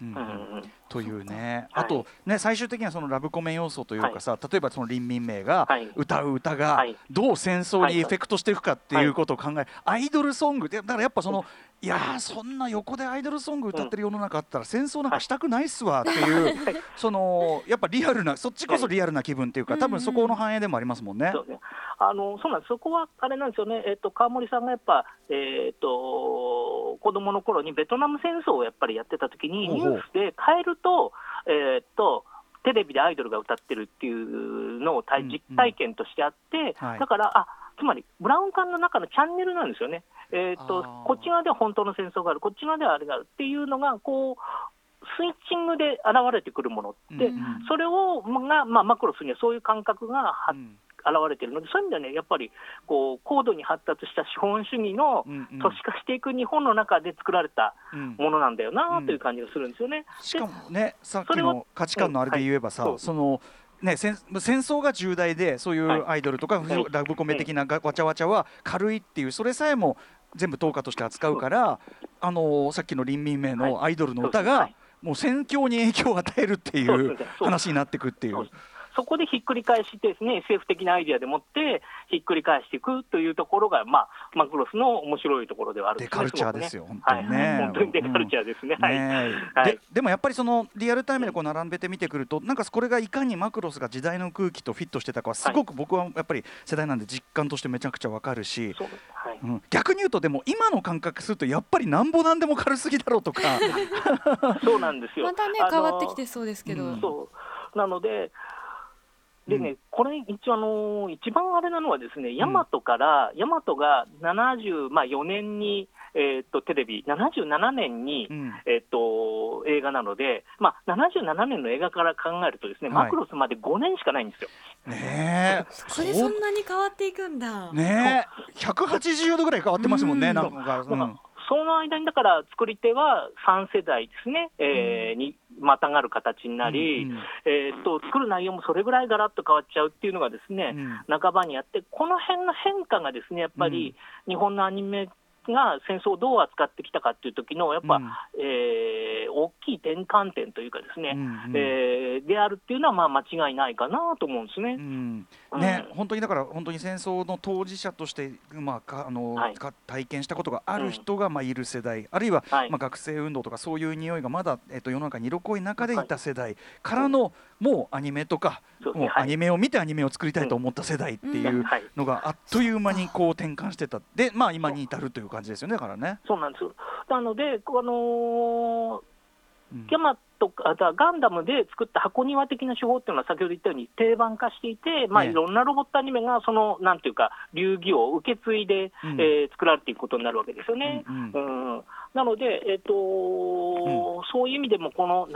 うんうん、というね、あとね、はい、最終的にはそのラブコメ要素というかさ、はい、例えばその林民明が歌う歌がどう戦争にエフェクトしていくかっていうことを考え、はいはい、アイドルソングだからやっぱその、いやーそんな横でアイドルソング歌ってる世の中あったら戦争なんかしたくないっすわっていう、はい、そのやっぱリアルな、そっちこそリアルな気分っていうか、多分そこの反映でもありますもんね。そうね、そうなんです、そこはあれなんですよね、川森さんがやっぱ、子供の頃にベトナム戦争をやっぱりやってた時にニュースで変えると、テレビでアイドルが歌ってるっていうのを実体験としてあって、うんうんはい、だからつまりブラウン管の中のチャンネルなんですよね、こっち側では本当の戦争がある、こっち側ではあれがあるっていうのがこうスイッチングで現れてくるものって、うん、それを、マクロスにはそういう感覚が現れているので、そういう意味ではね、やっぱりこう高度に発達した資本主義の都市化していく日本の中で作られたものなんだよなという感じがするんですよね、うんうん、しかもね、さっきの価値観のあれで言えばさ、うんはい、そのね、戦争が重大で、そういうアイドルとか、はい、ラブコメ的なわちゃわちゃは軽いっていう、それさえも全部等価として扱うから、さっきの林民明のアイドルの歌が、はい、もう戦況に影響を与えるっていう話になってくっていう、そこでひっくり返してですね、SF 的なアイデアでもってひっくり返していくというところが、マクロスの面白いところではあるんですね。デカルチャーですよ、本当にね、はい、本当にデカルチャーですね、うん、はいねはい、でもやっぱりそのリアルタイムでこう並べて見てくると、なんかこれがいかにマクロスが時代の空気とフィットしてたかはすごく僕はやっぱり世代なんで実感としてめちゃくちゃわかるし、そうです、はいうん、逆に言うとでも今の感覚するとやっぱりなんぼなんでも軽すぎだろうとかそうなんですよ、またね変わってきてそうですけど、うん、そうなのででね、これ一応、一番あれなのはですね、ヤマトから、ヤマトが74年に、テレビ、77年に、うん映画なので、77年の映画から考えるとですね、はい、マクロスまで5年しかないんですよ。ねえ、それそんなに変わっていくんだ。ねえ、180度ぐらい変わってますもんね、なんか。うんその間にだから作り手は3世代ですね、にまたがる形になり、うんうん作る内容もそれぐらいガラッと変わっちゃうっていうのがですね、うん、半ばにあって、この辺の変化がですね、やっぱり日本のアニメが戦争をどう扱ってきたかっていう時のやっぱ、うん大きい転換点というかですね、うんうんであるっていうのは間違いないかなと思うんですね、うんねうん、本当にだから本当に戦争の当事者として、はい、体験したことがある人がいる世代、うん、あるいは、はい学生運動とかそういう匂いがまだ、世の中に色濃い中でいた世代からの、はい、もうアニメとか、もうアニメを見てアニメを作りたいと思った世代っていうのがあっという間にこう転換してたで、今に至るという感じですよね。だからね、そうなんですよ。なのでヤマトかガンダムで作った箱庭的な手法っていうのは先ほど言ったように定番化していて、いろんなロボットアニメがそのなんていうか流儀を受け継いで、作られていくことになるわけですよね、うんうんうん、なので、そういう意味でもこの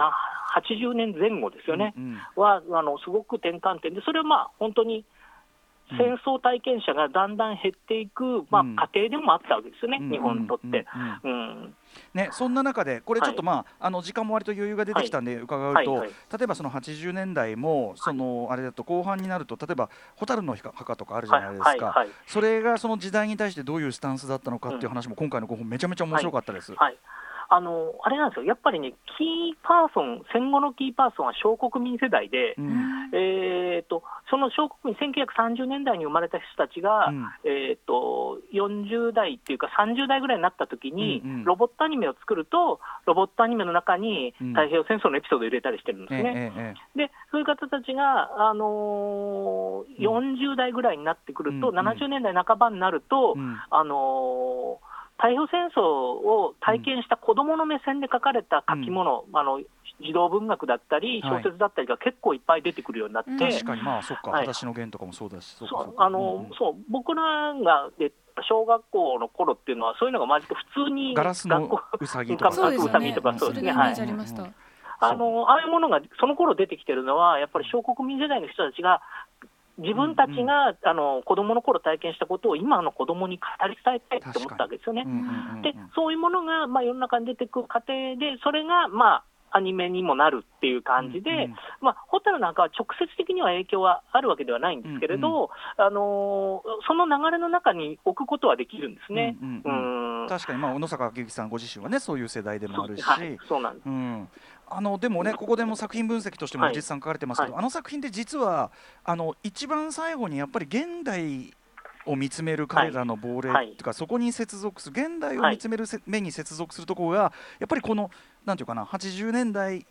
80年前後ですよね、うんうん、はすごく転換点で、それは本当に戦争体験者がだんだん減っていく、まあ、家庭でもあったわけですよね、日本にとって。ね、そんな中でこれちょっと、まあ時間も割と余裕が出てきたんで伺うと、例えばその80年代もそのあれだと後半になると、例えば蛍の墓とかあるじゃないですか、それがその時代に対してどういうスタンスだったのかっていう話も今回のご本めちゃめちゃ面白かったです。はいはい、あれなんですよ、やっぱりね、キーパーソン、戦後のキーパーソンは小国民世代で、その小国民、1930年代に生まれた人たちが、40代っていうか30代ぐらいになった時に、ロボットアニメを作ると、ロボットアニメの中に太平洋戦争のエピソードを入れたりしてるんですね。でそういう方たちが、40代ぐらいになってくると、70年代半ばになると、太平洋戦争を体験した子どもの目線で書かれた書き物、児童文学だったり小説だったりが結構いっぱい出てくるようになって、確かに、まあそっか、私の弦とかもそうだし、僕らが小学校の頃っていうのはそういうのが割と普通に、ガラスのうさぎとか、そうですね、はい、ああいうものがその頃出てきてるのは、やっぱり小国民世代の人たちが自分たちが、子どもの頃体験したことを今の子どもに語り伝えたいと思ったわけですよね。でそういうものが、まあ、世の中に出てくる過程で、それが、まあ、アニメにもなるっていう感じで、蛍なんかは直接的には影響はあるわけではないんですけれど、その流れの中に置くことはできるんですね。確かに、まあ、小野坂昭之さんご自身はね、そういう世代でもあるし、そうなんです。でもね、ここでも作品分析としても実際書かれてますけど、あの作品って実は一番最後にやっぱり現代を見つめる彼らの亡霊というか、そこに接続する、現代を見つめる目に接続するところが、やっぱりこのなんていうかな、80年代っ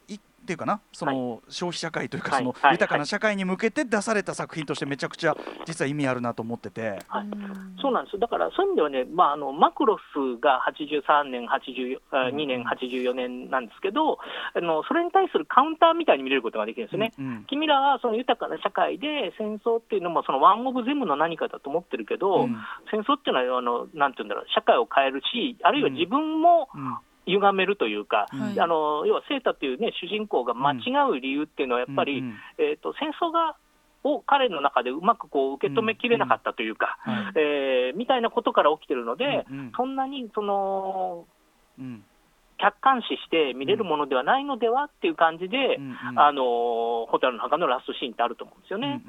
ていうかな、その消費社会というか、その豊かな社会に向けて出された作品としてめちゃくちゃ実は意味あるなと思ってて、そうなんですよ。だからそういう意味ではね、マクロスが83年82年84年なんですけど、それに対するカウンターみたいに見れることができるんですよね。君らはその豊かな社会で戦争っていうのもそのワンオブゼムの何かだと思ってるけど、戦争っていうのはなんていうんだろう、社会を変えるし、あるいは自分も歪めるというか、要はセータという、ね、主人公が間違う理由っていうのはやっぱり、戦争を彼の中でうまくこう受け止めきれなかったというか、みたいなことから起きてるので、そんなにその、客観視して見れるものではないのではっていう感じで、蛍の墓のラストシーンってあると思うんですよね。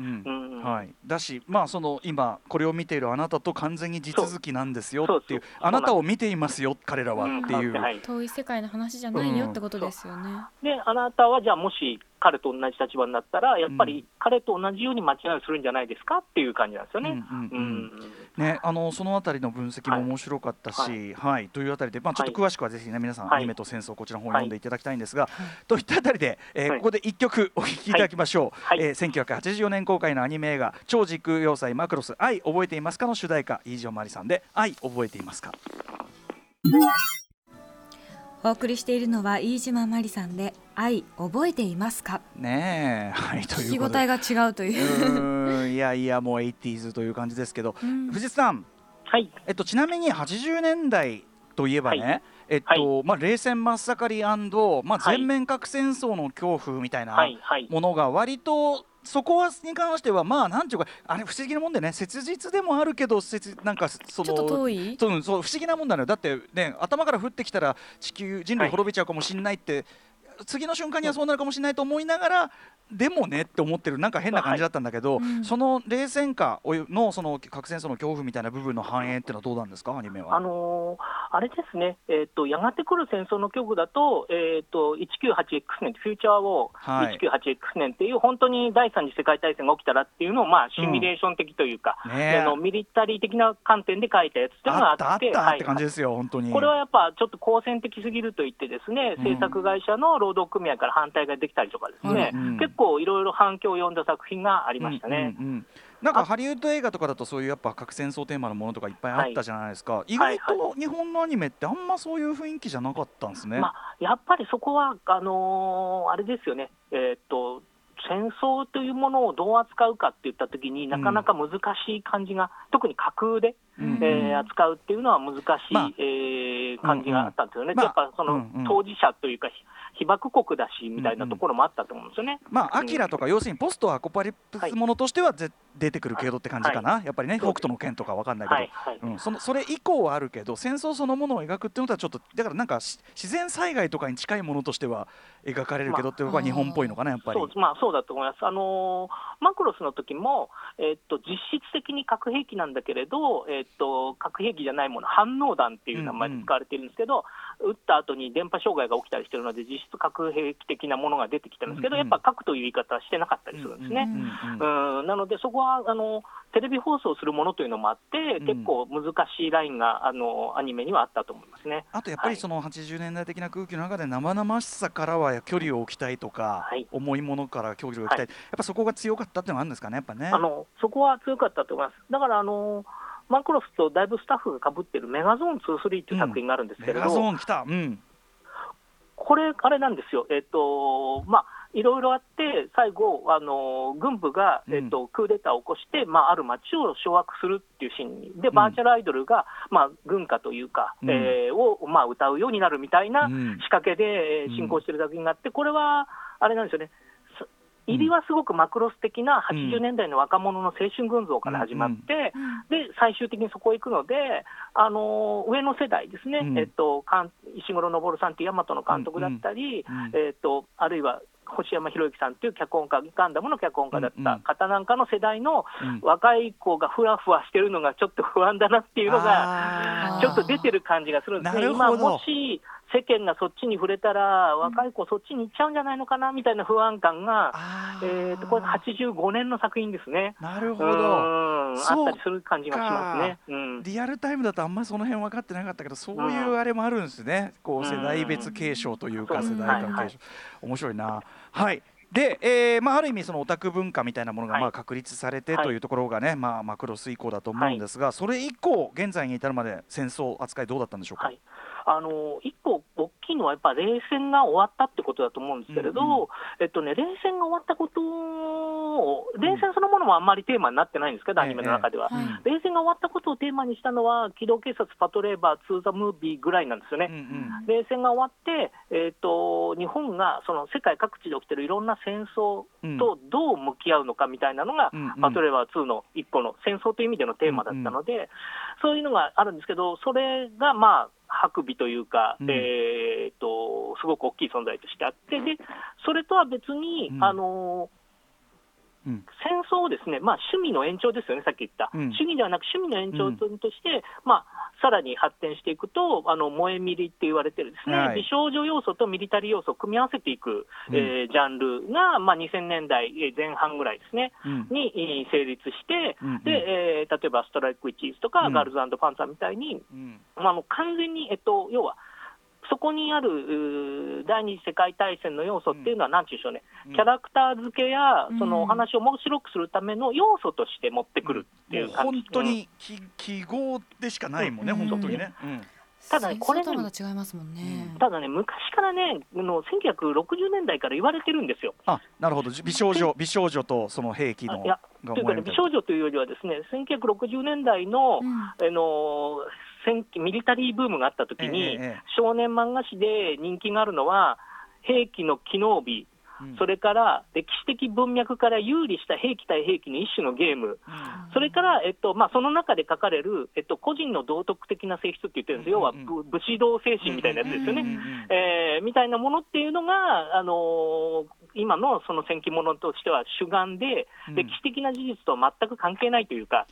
だし、まあ、その今これを見ているあなたと完全に地続きなんですよっていう、あなたを見ていますよ彼らはっていう、遠い世界の話じゃないよってことですよね。であなたはじゃあ、もし彼と同じ立場になったら、やっぱり彼と同じように間違いをするんじゃないですかっていう感じなんですよね。そのあたりの分析も面白かったし、というあたりで、まあ、ちょっと詳しくはぜひ、ね、皆さん、アニメと戦争、こちらの本を読んでいただきたいんですが、といったあたりで、ここで1曲お聴きいただきましょう。1984年公開のアニメ映画、超時空要塞マクロス愛覚えていますかの主題歌、飯塩まりさんで愛覚えていますか。お送りしているのは飯島まりさんで愛覚えていますか。ねえ、はい、ということで聞き応えが違うといういやいや、もう 80s という感じですけど、藤津さん、ちなみに80年代といえばね、まあ、冷戦真っ盛り&、まあ、全面核戦争の恐怖みたいなものが割と、そこに関しては、まあ、なんていうか、あれ不思議なもんでね、切実でもあるけど、なんかそのちょっと遠い、そう不思議なもんだね。だってね、頭から降ってきたら地球人類滅びちゃうかもしれないって、次の瞬間にはそうなるかもしれないと思いながら、でもねって思ってる、なんか変な感じだったんだけど、その冷戦下のその核戦争の恐怖みたいな部分の反映ってのはどうなんですか、アニメは。あれですね、やがて来る戦争の恐怖だと、1988年、フューチャーを1988年っていう、本当に第三次世界大戦が起きたらっていうのを、まあ、シミュレーション的というか、ミリタリー的な観点で書いたやつっていうのがあって、って感じですよ、本当に。これはやっぱちょっと好戦的すぎるといってですね、制作会社の労働組合から反対ができたりとかですね、結構いろいろ反響を呼んだ作品がありましたね。なんかハリウッド映画とかだと、そういうやっぱ核戦争テーマのものとかいっぱいあったじゃないですか、意外と日本のアニメってあんまそういう雰囲気じゃなかったんですね。やっぱりそこはあれですよね、戦争というものをどう扱うかっていったときになかなか難しい感じが、特に架空で、扱うっていうのは難しい、感じがあったんですよね。やっぱその当事者というか被爆国だしみたいなところもあったと思うんですよね。アキラとか要するにポストアコパリプスものとしては出てくるけどって感じかな、やっぱりね。北斗の拳とか分かんないけど、それ以降はあるけど、戦争そのものを描くっていうのはちょっとだからなんか自然災害とかに近いものとしては描かれるけどっていうのが日本っぽいのかな、やっぱり。そうだと思います。マクロスの時も、実質的に核兵器なんだけれど、核兵器じゃないもの、反応弾っていう名前で使われてるんですけど、撃った後に電波障害が起きたりしてるので実質核兵器的なものが出てきたんですけど、やっぱ核という言い方はしてなかったりするんですね。なのでそこはテレビ放送するものというのもあって結構難しいラインがアニメにはあったと思いますね。あとやっぱりその80年代的な空気の中で生々しさからは距離を置きたいとか、重いものから距離を置きたい、やっぱそこが強かったっていうのがあるんですかね、やっぱね。そこは強かったと思います。だからマクロスとだいぶスタッフが被ってるメガゾーン2-3という作品があるんですけれど、メガゾーン来た、これあれなんですよ。いろいろあって最後軍部が、クーデターを起こして、ある町を掌握するっていうシーンで、バーチャルアイドルが、軍歌というか、を、歌うようになるみたいな仕掛けで進行してる作品があって、これはあれなんですよね。入りはすごくマクロス的な80年代の若者の青春群像から始まって、で最終的にそこへ行くので、上の世代ですね、石黒昇さんという大和の監督だったり、あるいは星山博之さんという脚本家、ガンダムの脚本家だった方なんかの世代の若い子がふわふわしてるのがちょっと不安だなっていうのがちょっと出てる感じがするんですね。今もし世間がそっちに触れたら若い子そっちに行っちゃうんじゃないのかなみたいな不安感が、これ85年の作品ですね。なるほど、あったりする感じがしますね。リアルタイムだとあんまりその辺分かってなかったけど、そういうあれもあるんですね、こう世代別継承というか、世代間継承、面白いな。である意味そのオタク文化みたいなものが確立されてというところがね、マクロス以降だと思うんですが、それ以降現在に至るまで戦争扱いどうだったんでしょうか。一個大きいのはやっぱ冷戦が終わったってことだと思うんですけれど、冷戦が終わったことを、冷戦そのものもあんまりテーマになってないんですけど、アニメの中では、冷戦が終わったことをテーマにしたのは機動警察パトレーバー2ザムービーぐらいなんですよね。冷戦が終わって、日本がその世界各地で起きてるいろんな戦争とどう向き合うのかみたいなのが、パトレーバー2の一個の戦争という意味でのテーマだったので、そういうのがあるんですけど、それが白尾というか、すごく大きい存在としてあって、でそれとは別に、戦争をですね、趣味の延長ですよね、さっき言った、主義ではなく趣味の延長として、さらに発展していくと、萌えミリって言われてるですね、美少女要素とミリタリー要素を組み合わせていく、ジャンルが、2000年代前半ぐらいですね、に成立して、で例えばストライク・イッチーズとか、ガールズ&パンツァーみたいに、もう完全に、要は、そこにある第二次世界大戦の要素っていうのは何て言うんでしょうね、キャラクター付けやそのお話を面白くするための要素として持ってくるっていう感じ、本当に記号でしかないもんね、本当にね。ただね、これね、ただね、昔からね、1960年代から言われてるんですよ。なるほど、美少女とその兵器の。というかね、美少女というよりはですね、1960年代のミリタリーブームがあったときに、少年漫画誌で人気があるのは兵器の機能美、それから歴史的文脈から有利した兵器対兵器の一種のゲーム、それから、その中で書かれる、個人の道徳的な性質って言ってるんですよ、要は武士道精神みたいなやつですよね、みたいなものっていうのが、今のその戦記ものとしては主眼で、歴史的な事実とは全く関係ないというか、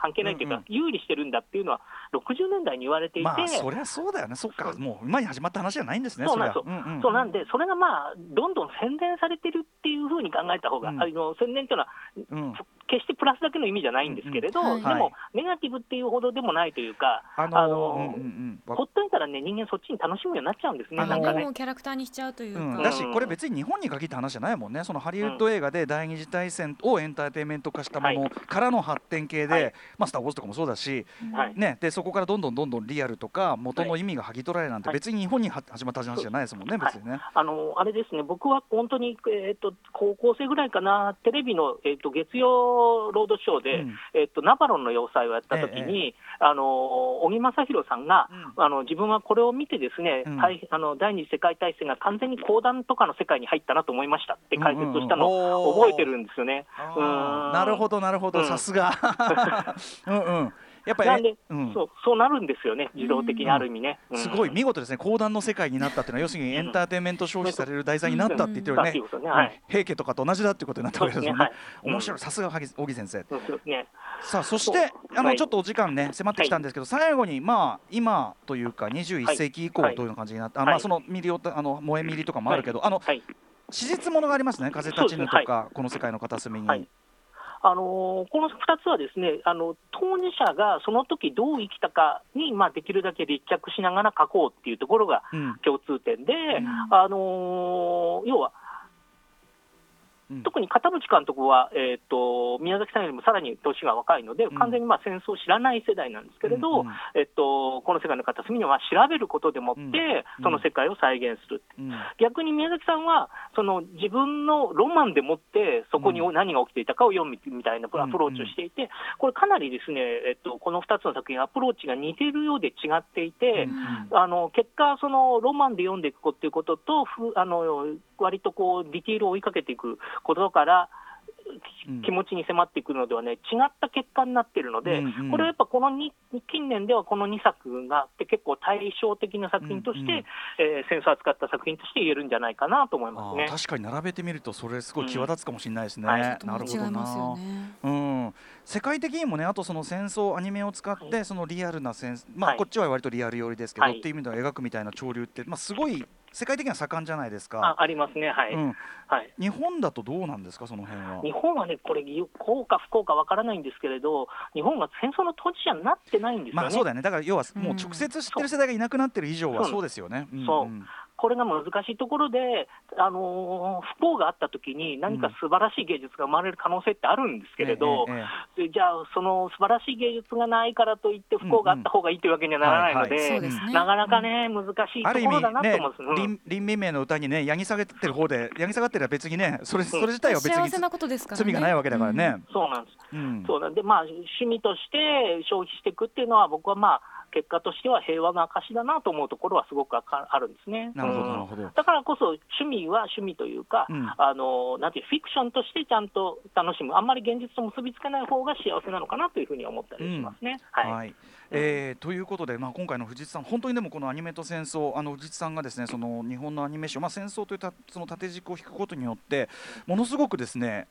有利してるんだっていうのは60年代に言われていて、そりゃそうだよね。そっか、もう今に始まった話じゃないんですね。そうなんで、それがどんどん宣伝されてるっていう風に考えた方が、宣伝というのは決してプラスだけの意味じゃないんですけれど、でもネガティブっていうほどでもないというか、ほっといたらね、人間そっちに楽しむようになっちゃうんですね、なんかね、キャラクターにしちゃうというか、だしこれ別に日本に限った話じゃないもんね。そのハリウッド映画で第二次大戦をエンターテインメント化したものからの発展系で、まあ、スターウォーズとかもそうだし、ね、でそこからどんどんリアルとか元の意味が剥ぎ取られるなんて別に日本に始まった話じゃないですもんね、別にね。あれですね、僕は本当に、高校生ぐらいかな、テレビの、月曜ロードショーで、ナバロンの要塞をやったときに、尾木正弘さんが、自分はこれを見てですね、第二次世界大戦が完全に講談とかの世界に入ったなと思いましたって解説をしたのを覚えてるんですよね。なるほどなるほど、さすがやっぱり、そうなるんですよね、自動的にある意味ね、すごい見事ですね。講談の世界になったっていうのは要するにエンターテインメント消費される題材になったって言ってるよね、平家とかと同じだっていうことになったわけですよね、面白い、さすが小木先生、さあそしてちょっとお時間ね迫ってきたんですけど、最後にまあ今というか21世紀以降どういう感じになったその萌えミリとかもあるけど、史実ものがありますね、風立ちぬとかこの世界の片隅に。この2つはですね、当事者がその時どう生きたかに、まあ、できるだけ立脚しながら書こうっていうところが共通点で、要は特に片渕監督は、宮崎さんよりもさらに年が若いので、完全にまあ戦争を知らない世代なんですけれど、この世界の片隅には調べることでもって、その世界を再現するって、逆に宮崎さんはその自分のロマンでもってそこに何が起きていたかを読むみたいなアプローチをしていて、これかなりですね、この2つの作品アプローチが似てるようで違っていて、結果そのロマンで読んでいくっていうことと、割とこうディティールを追いかけていくことから気持ちに迫ってくるのではね、違った結果になっているので、これはやっぱこの近年ではこの2作があって結構対照的な作品として、戦争を扱った作品として言えるんじゃないかなと思いますね。確かに並べてみるとそれすごい際立つかもしれないですね、なるほどな、世界的にもね、あとその戦争アニメを使ってそのリアルな戦争、こっちは割とリアル寄りですけど、っていう意味では描くみたいな潮流って、すごい世界的には盛んじゃないですか。ありますね、日本だとどうなんですか、その辺は。日本はね、これ幸か不幸かわからないんですけれど、日本は戦争の当事者になってないんですよね。まあそうだよね、だから要はもう直接知ってる世代がいなくなってる以上はそうですよね。これが難しいところで、不幸があったときに何か素晴らしい芸術が生まれる可能性ってあるんですけれど、じゃあその素晴らしい芸術がないからといって不幸があった方がいいというわけにはならないので、なかなかね、難しいところだなと思うんです。林民明の歌にね、やぎ下げてる方で、やぎ下がってれば別にね、それ自体は別に罪がないわけだからね。そうなんです。そうなんで、まあ趣味として消費していくっていうのは、僕はまあ結果としては平和の証だなと思うところはすごくあるんですね。なるほどなるほど。だからこそ趣味は趣味というか、なんていうフィクションとしてちゃんと楽しむ、あんまり現実と結びつけない方が幸せなのかなというふうに思ったりしますね。ということで、今回の藤津さん、本当にでもこのアニメと戦争、藤津さんがですね、その日本のアニメ史を、戦争というその縦軸を引くことによってものすごくですね、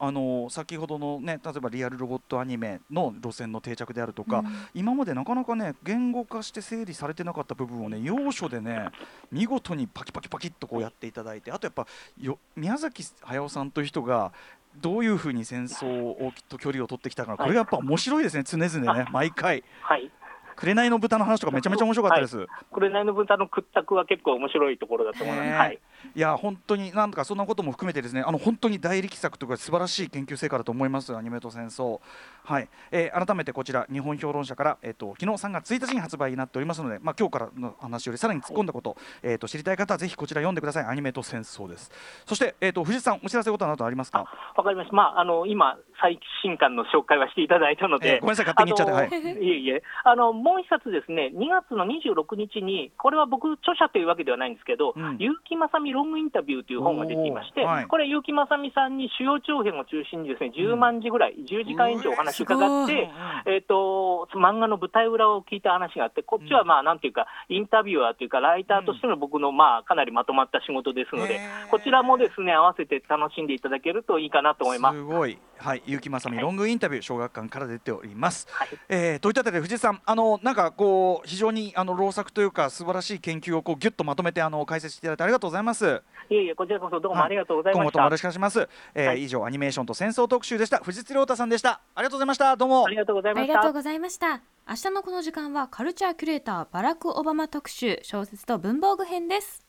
先ほどのね、例えばリアルロボットアニメの路線の定着であるとか、今までなかなかね、言語化して整理されてなかった部分をね、要所でね、見事にパキパキパキっとこうやっていただいて、あとやっぱ宮崎駿さんという人がどういうふうに戦争と距離を取ってきたか、これがやっぱ面白いですね、常々ね、毎回。紅の豚の話とかめちゃめちゃ面白かったです。紅の豚の屈託は結構面白いところだと思います。いや本当になんとかそんなことも含めてですね、本当に大力作というか素晴らしい研究成果だと思います、アニメと戦争。改めてこちら日本評論社から、昨日3月1日に発売になっておりますので、今日からの話よりさらに突っ込んだこと、知りたい方はぜひこちら読んでください。アニメと戦争です。そして、藤津さん、お知らせことは何とありますか。わかりました、今最新刊の紹介はしていただいたので、ごめんなさい、勝手に言っちゃって、もう一冊ですね、2月の26日に、これは僕著者というわけではないんですけど、結城正美ロングインタビューという本が出ていまして、これ結城正美さんに主要長編を中心にですね、10万字ぐらい10時間以上お話を伺って、漫画の舞台裏を聞いた話があって、こっちはまあなんていうかインタビュアーというかライターとしての僕のまあかなりまとまった仕事ですので、こちらもですね合わせて楽しんでいただけるといいかなと思います。すごい、結城正美ロングインタビュー、小学館から出ております。といったあたりで藤井さん、なんかこう非常に労作というか素晴らしい研究をこうギュッとまとめて解説していただいてありがとうございます。ます。いえいえ、こちらこそどうもありがとうございました。今後ともよろしくお願いします。以上、アニメーションと戦争特集でした。藤津亮太さんでした。ありがとうございました。どうもありがとうございました。ありがとうございました。明日のこの時間はカルチャーキュレーターバラク・オバマ特集、小説と文房具編です。